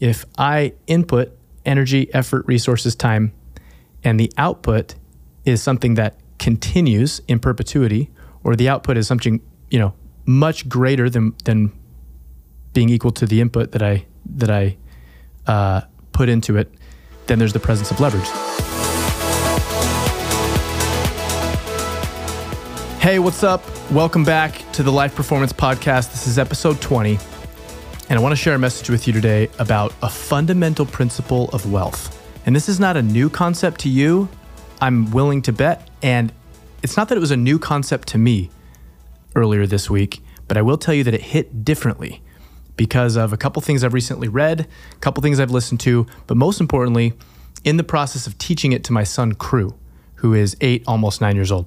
If I input energy, effort, resources, time, and the output is something that continues in perpetuity, or the output is something, you know, much greater than being equal to the input that I put into it, then there's the presence of leverage. Hey, what's up? Welcome back to the Life Performance Podcast. This is episode 20, and I want to share a message with you today about a fundamental principle of wealth. And this is not a new concept to you, I'm willing to bet. And it's not that it was a new concept to me earlier this week, but I will tell you that it hit differently because of a couple things I've recently read, a couple things I've listened to, but most importantly, in the process of teaching it to my son, Crew, who is 8, almost 9 years old.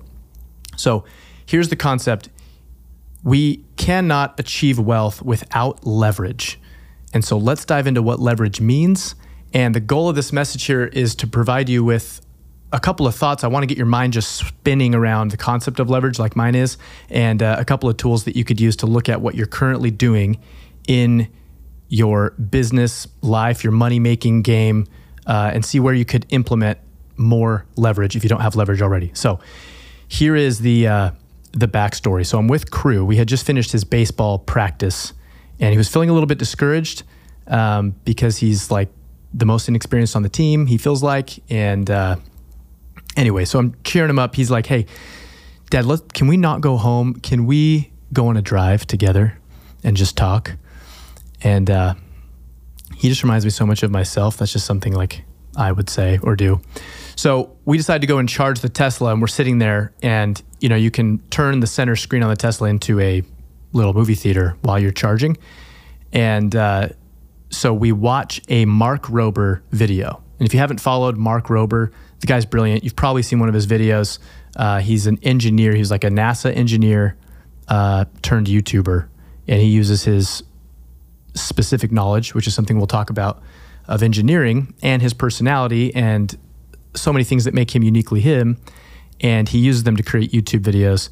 So here's the concept. We cannot achieve wealth without leverage. And so let's dive into what leverage means. And the goal of this message here is to provide you with a couple of thoughts. I want to get your mind just spinning around the concept of leverage like mine is, and a couple of tools that you could use to look at what you're currently doing in your business life, your money-making game, and see where you could implement more leverage if you don't have leverage already. So here is the backstory. So I'm with Crew. We had just finished his baseball practice, and he was feeling a little bit discouraged because he's like the most inexperienced on the team, he feels like, and... Anyway, so I'm cheering him up. He's like, hey, Dad, can we not go home? Can we go on a drive together and just talk? And he just reminds me so much of myself. That's just something like I would say or do. So we decided to go and charge the Tesla, and we're sitting there, and you know, you can turn the center screen on the Tesla into a little movie theater while you're charging. And so we watch a Mark Rober video. And if you haven't followed Mark Rober, the guy's brilliant. You've probably seen one of his videos. He's an engineer. He's like a NASA engineer turned YouTuber. And he uses his specific knowledge, which is something we'll talk about, of engineering and his personality and so many things that make him uniquely him. And he uses them to create YouTube videos.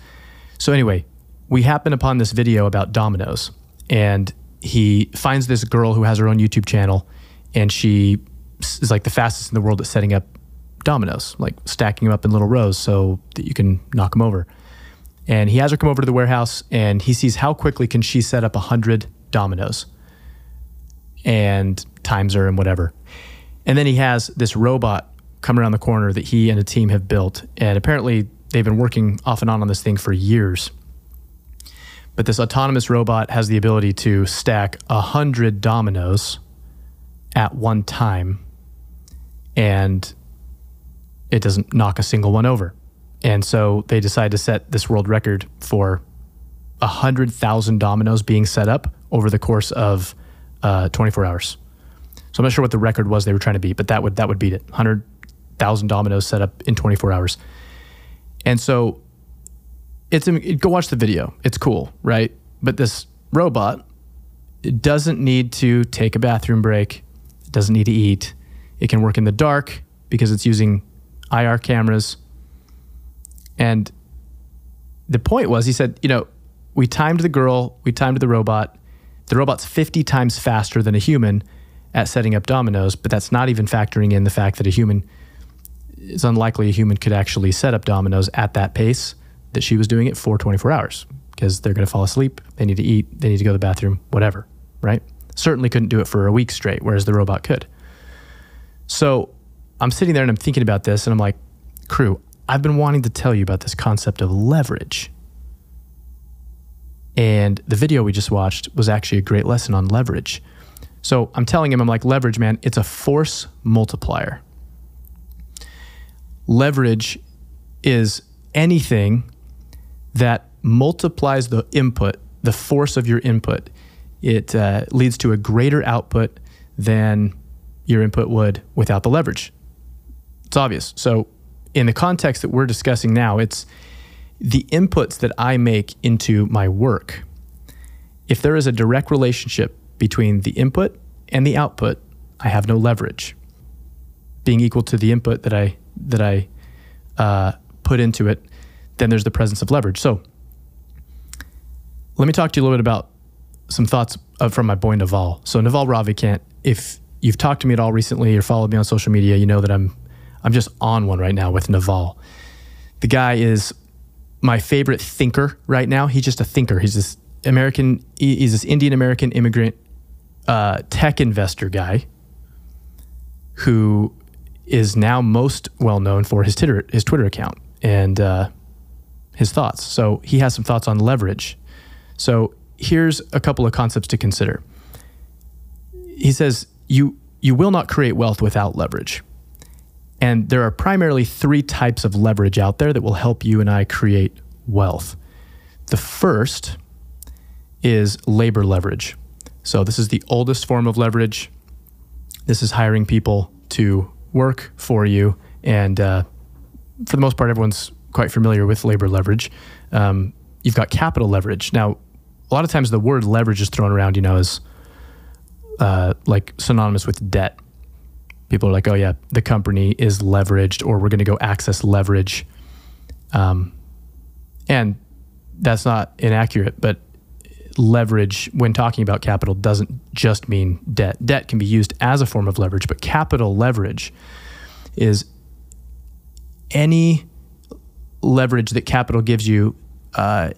So anyway, we happen upon this video about dominoes. And he finds this girl who has her own YouTube channel. And she is like the fastest in the world at setting up dominoes, like stacking them up in little rows so that you can knock them over. And he has her come over to the warehouse, and he sees how quickly can she set up 100 dominoes and times her and whatever. And then he has this robot come around the corner that he and a team have built. And apparently they've been working off and on this thing for years. But this autonomous robot has the ability to stack 100 dominoes at one time, and it doesn't knock a single one over. And so they decide to set this world record for 100,000 dominoes being set up over the course of 24 hours. So I'm not sure what the record was they were trying to beat, but that would beat it. 100,000 dominoes set up in 24 hours. And so go watch the video. It's cool, right? But this robot, it doesn't need to take a bathroom break. It doesn't need to eat. It can work in the dark because it's using IR cameras. And the point was, he said, you know, we timed the girl, we timed the robot. The robot's 50 times faster than a human at setting up dominoes, but that's not even factoring in the fact that it's unlikely a human could actually set up dominoes at that pace that she was doing it for 24 hours because they're going to fall asleep, they need to eat, they need to go to the bathroom, whatever, right? Certainly couldn't do it for a week straight, whereas the robot could. So I'm sitting there and I'm thinking about this, and I'm like, Crew, I've been wanting to tell you about this concept of leverage. And the video we just watched was actually a great lesson on leverage. So I'm telling him, I'm like, leverage, man, it's a force multiplier. Leverage is anything that multiplies the input, the force of your input. It leads to a greater output than your input would without the leverage. It's obvious. So in the context that we're discussing now, it's the inputs that I make into my work. If there is a direct relationship between the input and the output, I have no leverage. Being equal to the input that I put into it, then there's the presence of leverage. So let me talk to you a little bit about some thoughts from my boy Naval. So Naval Ravikant, if you've talked to me at all recently or followed me on social media, you know that I'm just on one right now with Naval. The guy is my favorite thinker right now. He's just a thinker. He's this American, he's this Indian American immigrant tech investor guy who is now most well known for his Twitter account and his thoughts. So he has some thoughts on leverage. So here's a couple of concepts to consider. He says, you will not create wealth without leverage. And there are primarily three types of leverage out there that will help you and I create wealth. The first is labor leverage. So this is the oldest form of leverage. This is hiring people to work for you. And for the most part, everyone's quite familiar with labor leverage. You've got capital leverage. Now, a lot of times the word leverage is thrown around, you know, as like synonymous with debt. People are like, oh yeah, the company is leveraged, or we're going to go access leverage. And that's not inaccurate, but leverage, when talking about capital, doesn't just mean debt. Debt can be used as a form of leverage, but capital leverage is any leverage that capital gives you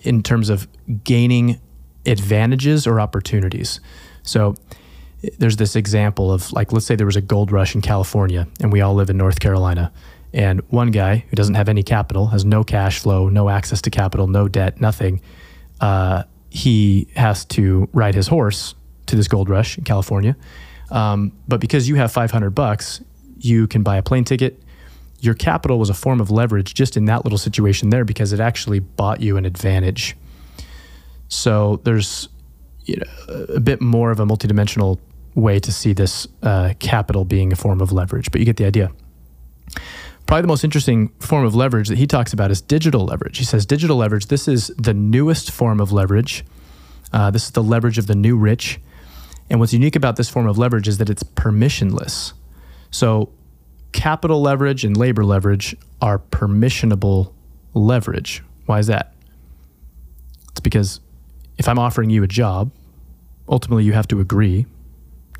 in terms of gaining advantages or opportunities. So there's this example of, like, let's say there was a gold rush in California and we all live in North Carolina, and one guy who doesn't have any capital, has no cash flow, no access to capital, no debt, nothing. He has to ride his horse to this gold rush in California. But because you have $500, you can buy a plane ticket. Your capital was a form of leverage just in that little situation there, because it actually bought you an advantage. So there's, you know, a bit more of a multidimensional way to see this capital being a form of leverage, but you get the idea. Probably the most interesting form of leverage that he talks about is digital leverage. He says digital leverage, this is the newest form of leverage. This is the leverage of the new rich. And what's unique about this form of leverage is that it's permissionless. So capital leverage and labor leverage are permissionable leverage. Why is that? It's because if I'm offering you a job, ultimately you have to agree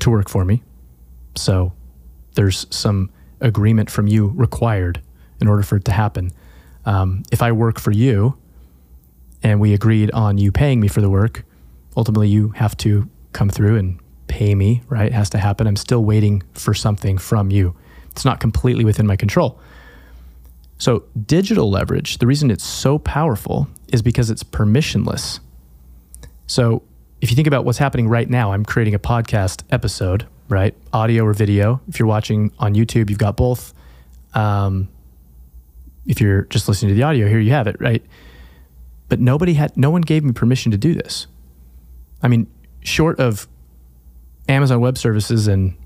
to work for me. So there's some agreement from you required in order for it to happen. If I work for you and we agreed on you paying me for the work, ultimately you have to come through and pay me, right? It has to happen. I'm still waiting for something from you. It's not completely within my control. So digital leverage, the reason it's so powerful is because it's permissionless. So if you think about what's happening right now, I'm creating a podcast episode, right? Audio or video. If you're watching on YouTube, you've got both. If you're just listening to the audio, here you have it, right? But no one gave me permission to do this. I mean, short of Amazon Web Services and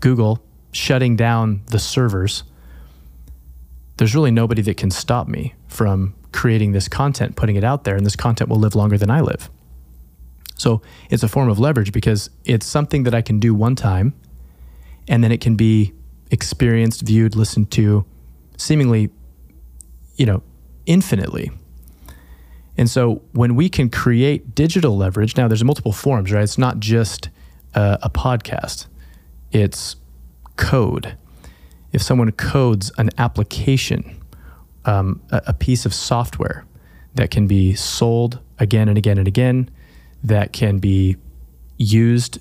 Google shutting down the servers, there's really nobody that can stop me from creating this content, putting it out there, and this content will live longer than I live. So it's a form of leverage because it's something that I can do one time, and then it can be experienced, viewed, listened to, seemingly, you know, infinitely. And so when we can create digital leverage, now there's multiple forms, right? It's not just a podcast, it's code. If someone codes an application, a piece of software that can be sold again and again and again, that can be used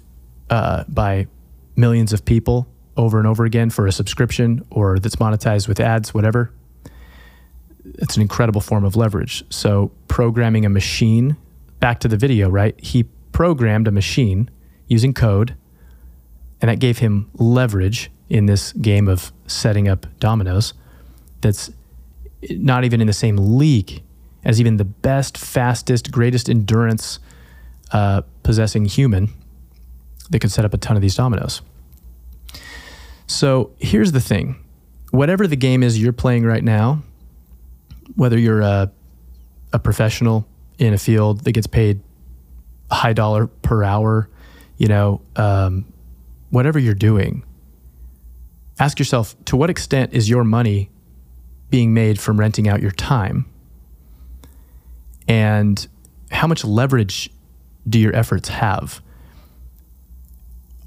by millions of people over and over again for a subscription, or that's monetized with ads, whatever. It's an incredible form of leverage. So programming a machine, back to the video, right? He programmed a machine using code, and that gave him leverage in this game of setting up dominoes that's not even in the same league as even the best, fastest, greatest endurance possessing human that could set up a ton of these dominoes. So here's the thing. Whatever the game is you're playing right now, whether you're a professional in a field that gets paid a high dollar per hour, you know, whatever you're doing, ask yourself, to what extent is your money being made from renting out your time? And how much leverage do your efforts have?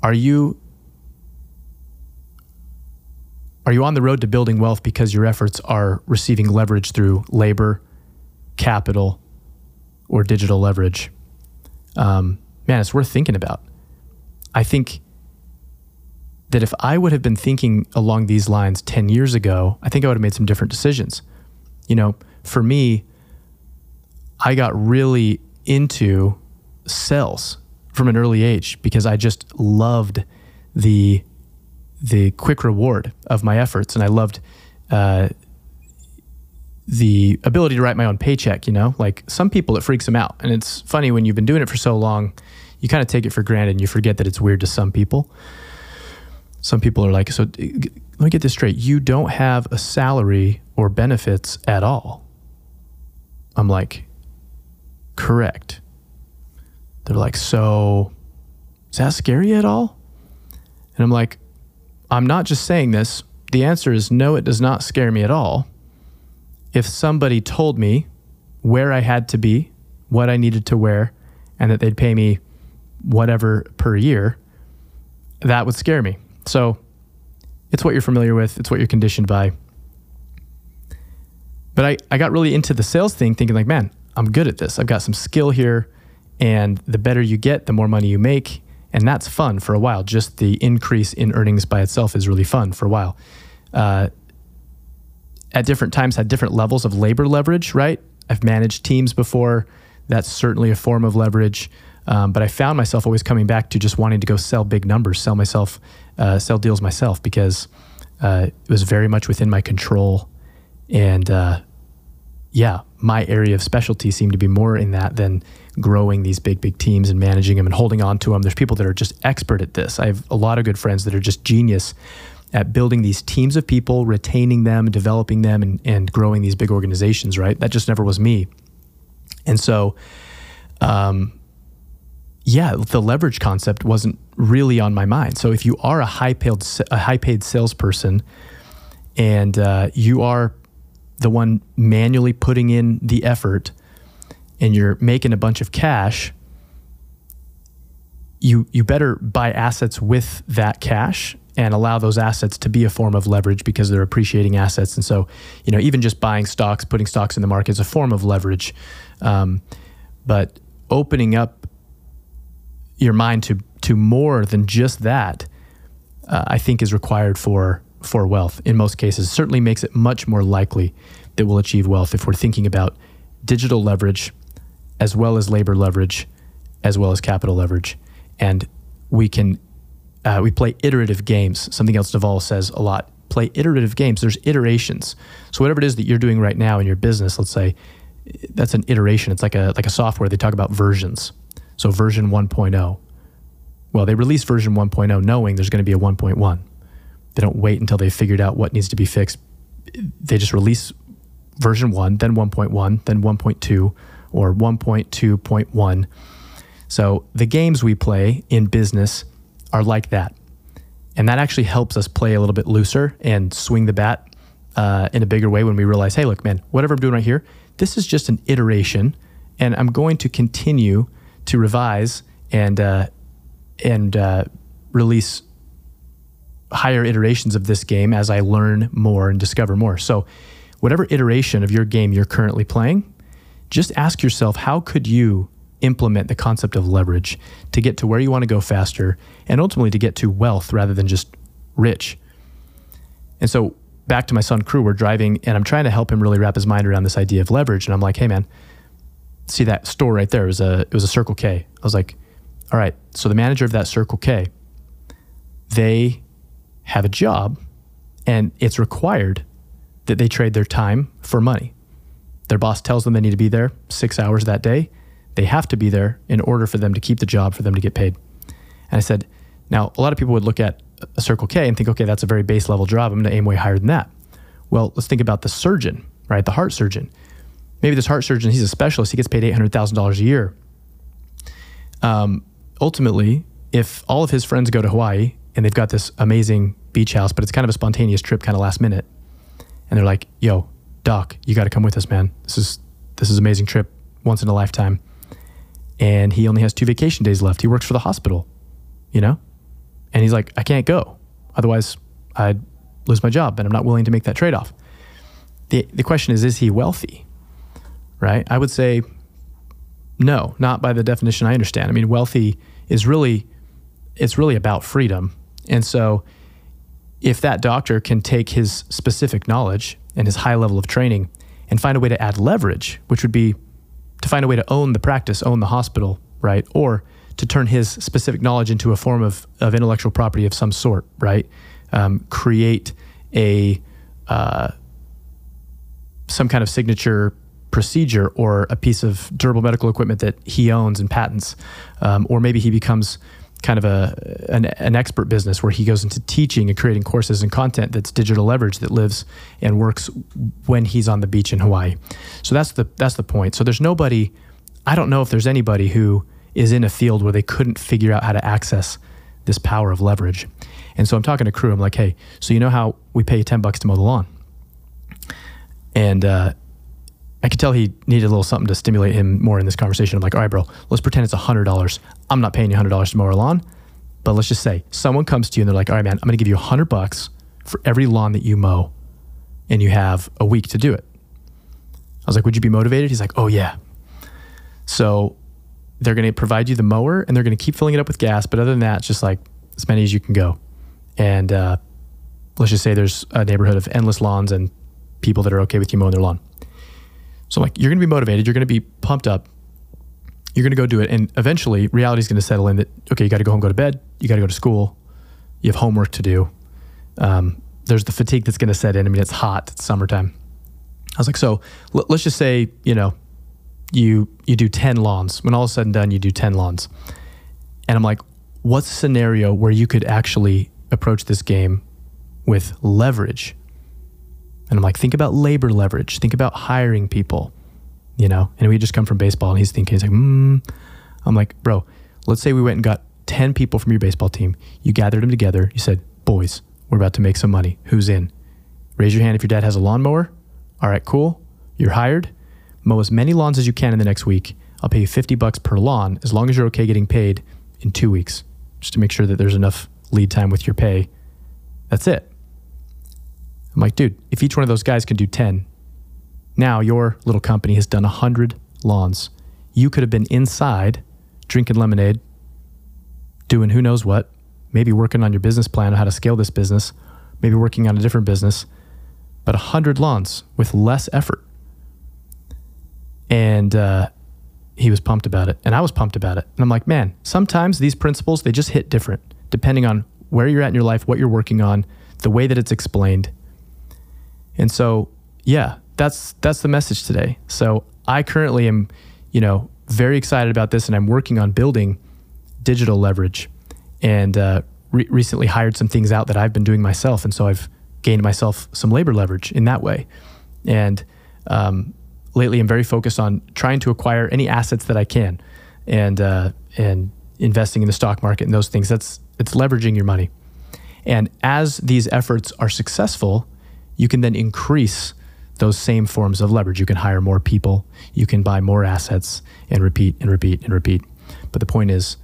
Are you Are you on the road to building wealth because your efforts are receiving leverage through labor, capital, or digital leverage? Man, it's worth thinking about. I think that if I would have been thinking along these lines 10 years ago, I think I would have made some different decisions. You know, for me, I got really into sales from an early age because I just loved the quick reward of my efforts. And I loved the ability to write my own paycheck, you know? Like, some people, it freaks them out. And it's funny, when you've been doing it for so long, you kind of take it for granted and you forget that it's weird to some people. Some people are like, so let me get this straight. You don't have a salary or benefits at all. I'm like, correct. They're like, so is that scary at all? And I'm like, I'm not just saying this. The answer is no, it does not scare me at all. If somebody told me where I had to be, what I needed to wear, and that they'd pay me whatever per year, that would scare me. So it's what you're familiar with. It's what you're conditioned by. But I got really into the sales thing, thinking like, man, I'm good at this. I've got some skill here. And the better you get, the more money you make. And that's fun for a while. Just the increase in earnings by itself is really fun for a while. At different times, had different levels of labor leverage, right? I've managed teams before. That's certainly a form of leverage. But I found myself always coming back to just wanting to go sell big numbers, sell deals myself, because it was very much within my control. And yeah, my area of specialty seemed to be more in that than growing these big teams and managing them and holding on to them. There's people that are just expert at this. I have a lot of good friends that are just genius at building these teams of people, retaining them, developing them, and growing these big organizations, right? That just never was me. And so, yeah, the leverage concept wasn't really on my mind. So if you are a high paid salesperson and you are the one manually putting in the effort and you're making a bunch of cash, you better buy assets with that cash and allow those assets to be a form of leverage because they're appreciating assets. And so, you know, even just buying stocks, putting stocks in the market is a form of leverage. But opening up your mind to more than just that, I think is required for wealth in most cases. Certainly makes it much more likely that we'll achieve wealth if we're thinking about digital leverage as well as labor leverage as well as capital leverage. And we play iterative games. Something else Naval says a lot, play iterative games. There's iterations. So whatever it is that you're doing right now in your business, let's say that's an iteration. It's like a software. They talk about versions. So version 1.0. Well, they release version 1.0 knowing there's going to be a 1.1. They don't wait until they figured out what needs to be fixed. They just release version 1, then 1.1, then 1.2, or 1.2.1. So the games we play in business are like that. And that actually helps us play a little bit looser and swing the bat in a bigger way when we realize, hey, look, man, whatever I'm doing right here, this is just an iteration, and I'm going to continue to revise and release higher iterations of this game as I learn more and discover more. So whatever iteration of your game you're currently playing, just ask yourself, how could you implement the concept of leverage to get to where you want to go faster and ultimately to get to wealth rather than just rich? And so back to my son Crew, we're driving and I'm trying to help him really wrap his mind around this idea of leverage. And I'm like, hey man, see that store right there? It was a Circle K. I was like, all right, so the manager of that Circle K, they have a job and it's required that they trade their time for money. Their boss tells them they need to be there 6 hours that day. They have to be there in order for them to keep the job, for them to get paid. And I said, now a lot of people would look at a Circle K and think, okay, that's a very base level job. I'm going to aim way higher than that. Well, let's think about the surgeon, right? The heart surgeon. Maybe this heart surgeon, he's a specialist. He gets paid $800,000 a year. Ultimately, if all of his friends go to Hawaii and they've got this amazing beach house, but it's kind of a spontaneous trip, kind of last minute, and they're like, yo, doc, you got to come with us, man. This is an amazing trip, once in a lifetime. And he only has 2 vacation days left. He works for the hospital, you know? And he's like, I can't go. Otherwise, I'd lose my job, and I'm not willing to make that trade-off. The question is he wealthy, right? I would say no, not by the definition I understand. I mean, wealthy is really, it's really about freedom. And so if that doctor can take his specific knowledge and his high level of training and find a way to add leverage, which would be to find a way to own the practice, own the hospital, right? Or to turn his specific knowledge into a form of intellectual property of some sort, right? Create some kind of signature procedure or a piece of durable medical equipment that he owns and patents. Or maybe he becomes kind of an expert business where he goes into teaching and creating courses and content that's digital leverage that lives and works when he's on the beach in Hawaii. So that's the point. So there's nobody, I don't know if there's anybody who is in a field where they couldn't figure out how to access this power of leverage. And so I'm talking to crew, I'm like, hey, so you know how we pay you $10 to mow the lawn? And I could tell he needed a little something to stimulate him more in this conversation. I'm like, all right, bro, let's pretend it's $100. I'm not paying you $100 to mow our lawn, but let's just say someone comes to you and they're like, all right, man, I'm going to give you $100 for every lawn that you mow and you have a week to do it. I was like, would you be motivated? He's like, oh yeah. So they're going to provide you the mower and they're going to keep filling it up with gas. But other than that, it's just like as many as you can go. And let's just say there's a neighborhood of endless lawns and people that are okay with you mowing their lawn. So I'm like, you're going to be motivated. You're going to be pumped up. You're going to go do it. And eventually reality is going to settle in that, okay, you got to go home, go to bed. You got to go to school. You have homework to do. There's the fatigue that's going to set in. I mean, it's hot. It's summertime. I was like, so let's just say, you know, you do 10 lawns. When all is said and done, you do 10 lawns. And I'm like, what's a scenario where you could actually approach this game with leverage? And I'm like, think about labor leverage. Think about hiring people, you know? And we just come from baseball and he's thinking, he's like, I'm like, bro, let's say we went and got 10 people from your baseball team. You gathered them together. You said, boys, we're about to make some money. Who's in? Raise your hand if your dad has a lawnmower. All right, cool. You're hired. Mow as many lawns as you can in the next week. I'll pay you $50 per lawn as long as you're okay getting paid in 2 weeks, just to make sure that there's enough lead time with your pay. That's it. I'm like, dude, if each one of those guys can do 10, now your little company has done 100 lawns. You could have been inside drinking lemonade, doing who knows what, maybe working on your business plan on how to scale this business, maybe working on a different business, but 100 lawns with less effort. And he was pumped about it and I was pumped about it. And I'm like, man, sometimes these principles, they just hit different depending on where you're at in your life, what you're working on, the way that it's explained. And so, yeah, that's the message today. So I currently am, you know, very excited about this and I'm working on building digital leverage and recently hired some things out that I've been doing myself. And so I've gained myself some labor leverage in that way. And, lately, I'm very focused on trying to acquire any assets that I can and investing in the stock market and those things. It's leveraging your money. And as these efforts are successful, you can then increase those same forms of leverage. You can hire more people, you can buy more assets and repeat and repeat and repeat. But the point is,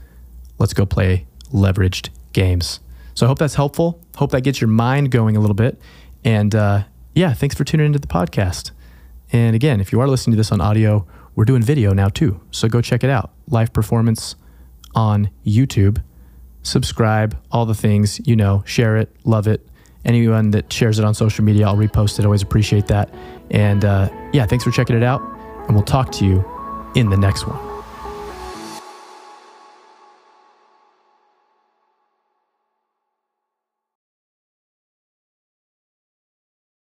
let's go play leveraged games. So I hope that's helpful. Hope that gets your mind going a little bit. And yeah, thanks for tuning into the podcast. And again, if you are listening to this on audio, we're doing video now too. So go check it out. Life Performance on YouTube. Subscribe, all the things, you know, share it, love it. Anyone that shares it on social media, I'll repost it. Always appreciate that. And yeah, thanks for checking it out. And we'll talk to you in the next one.